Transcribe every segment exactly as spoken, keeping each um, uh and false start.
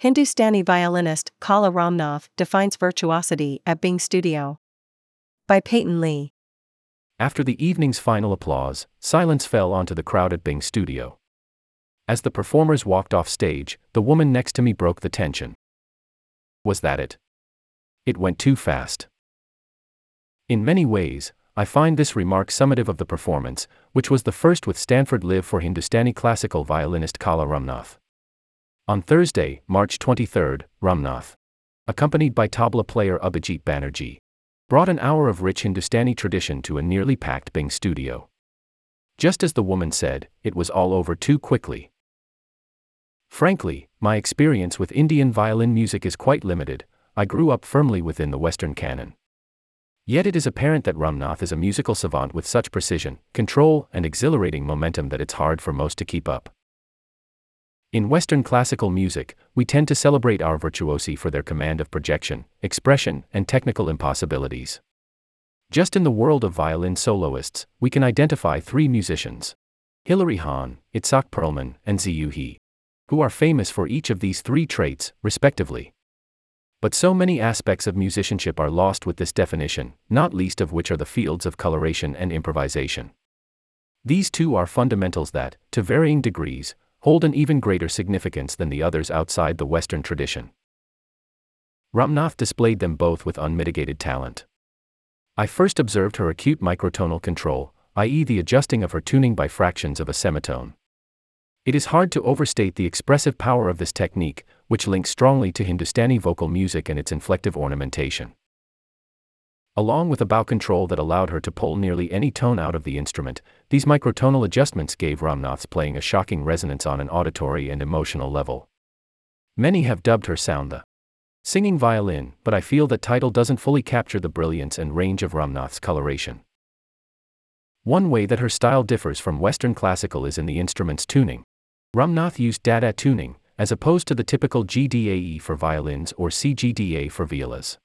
Hindustani violinist Kala Ramnath defines virtuosity at Bing Studio. By Peyton Lee. After the evening's final applause, silence fell onto the crowd at Bing Studio. As the performers walked off stage, the woman next to me broke the tension. Was that it? It went too fast. In many ways, I find this remark summative of the performance, which was the first with Stanford Live for Hindustani classical violinist Kala Ramnath. On Thursday, March twenty-third, Ramnath, accompanied by tabla player Abhijit Banerjee, brought an hour of rich Hindustani tradition to a nearly packed Bing Studio. Just as the woman said, it was all over too quickly. Frankly, my experience with Indian violin music is quite limited. I grew up firmly within the Western canon. Yet it is apparent that Ramnath is a musical savant with such precision, control, and exhilarating momentum that it's hard for most to keep up. In Western classical music, we tend to celebrate our virtuosi for their command of projection, expression, and technical impossibilities. Just in the world of violin soloists, we can identify three musicians, Hilary Hahn, Itzhak Perlman, and Ziyu He, who are famous for each of these three traits, respectively. But so many aspects of musicianship are lost with this definition, not least of which are the fields of coloration and improvisation. These two are fundamentals that, to varying degrees, hold an even greater significance than the others outside the Western tradition. Ramnath displayed them both with unmitigated talent. I first observed her acute microtonal control, that is the adjusting of her tuning by fractions of a semitone. It is hard to overstate the expressive power of this technique, which links strongly to Hindustani vocal music and its inflective ornamentation. Along with a bow control that allowed her to pull nearly any tone out of the instrument, these microtonal adjustments gave Ramnath's playing a shocking resonance on an auditory and emotional level. Many have dubbed her sound the singing violin, but I feel that title doesn't fully capture the brilliance and range of Ramnath's coloration. One way that her style differs from Western classical is in the instrument's tuning. Ramnath used Dada tuning, as opposed to the typical G D A E for violins or C G D A for violas.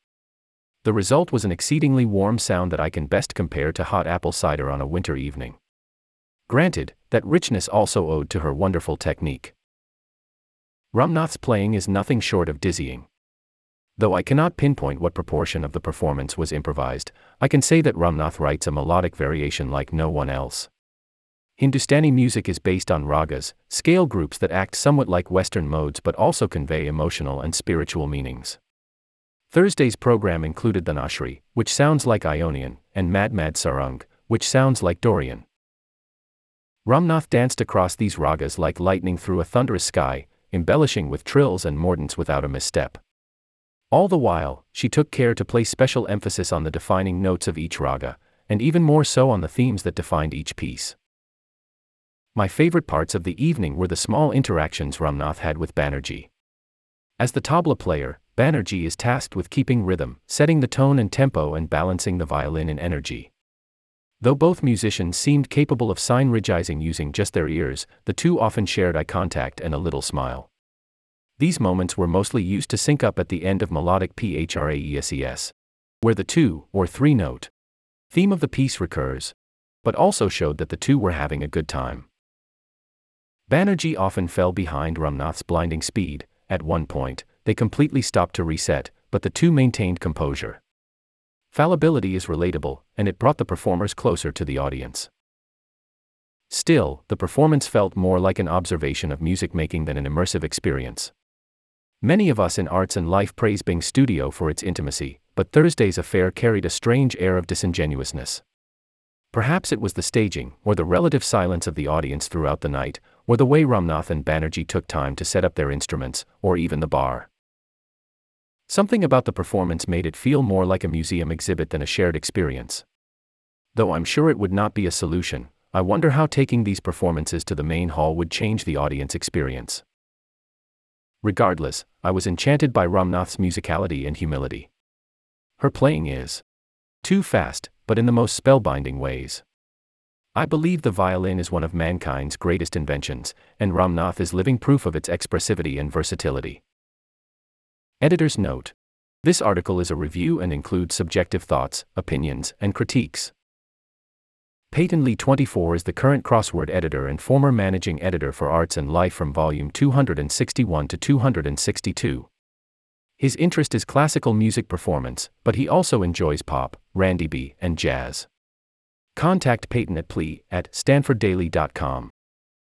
The result was an exceedingly warm sound that I can best compare to hot apple cider on a winter evening. Granted, that richness also owed to her wonderful technique. Ramnath's playing is nothing short of dizzying. Though I cannot pinpoint what proportion of the performance was improvised, I can say that Ramnath writes a melodic variation like no one else. Hindustani music is based on ragas, scale groups that act somewhat like Western modes but also convey emotional and spiritual meanings. Thursday's program included the Nashri, which sounds like Ionian, and Mad Mad Sarang, which sounds like Dorian. Ramnath danced across these ragas like lightning through a thunderous sky, embellishing with trills and mordants without a misstep. All the while, she took care to place special emphasis on the defining notes of each raga, and even more so on the themes that defined each piece. My favorite parts of the evening were the small interactions Ramnath had with Banerjee. As the tabla player, Banerjee is tasked with keeping rhythm, setting the tone and tempo, and balancing the violin in energy. Though both musicians seemed capable of synergizing using just their ears, the two often shared eye contact and a little smile. These moments were mostly used to sync up at the end of melodic phrases, where the two or three-note theme of the piece recurs, but also showed that the two were having a good time. Banerjee often fell behind Ramnath's blinding speed. At one point, they completely stopped to reset, but the two maintained composure. Fallibility is relatable, and it brought the performers closer to the audience. Still, the performance felt more like an observation of music making than an immersive experience. Many of us in arts and life praise Bing Studio for its intimacy, but Thursday's affair carried a strange air of disingenuousness. Perhaps it was the staging, or the relative silence of the audience throughout the night, or the way Ramnath and Banerjee took time to set up their instruments, or even the bar. Something about the performance made it feel more like a museum exhibit than a shared experience. Though I'm sure it would not be a solution, I wonder how taking these performances to the main hall would change the audience experience. Regardless, I was enchanted by Ramnath's musicality and humility. Her playing is too fast, but in the most spellbinding ways. I believe the violin is one of mankind's greatest inventions, and Ramnath is living proof of its expressivity and versatility. Editor's note: this article is a review and includes subjective thoughts, opinions, and critiques. Peyton Lee twenty-four is the current crossword editor and former managing editor for Arts and Life from volume two hundred sixty-one to two hundred sixty-two. His interest is classical music performance, but he also enjoys pop, R and B, and jazz. Contact Peyton at P L E E at stanford daily dot com.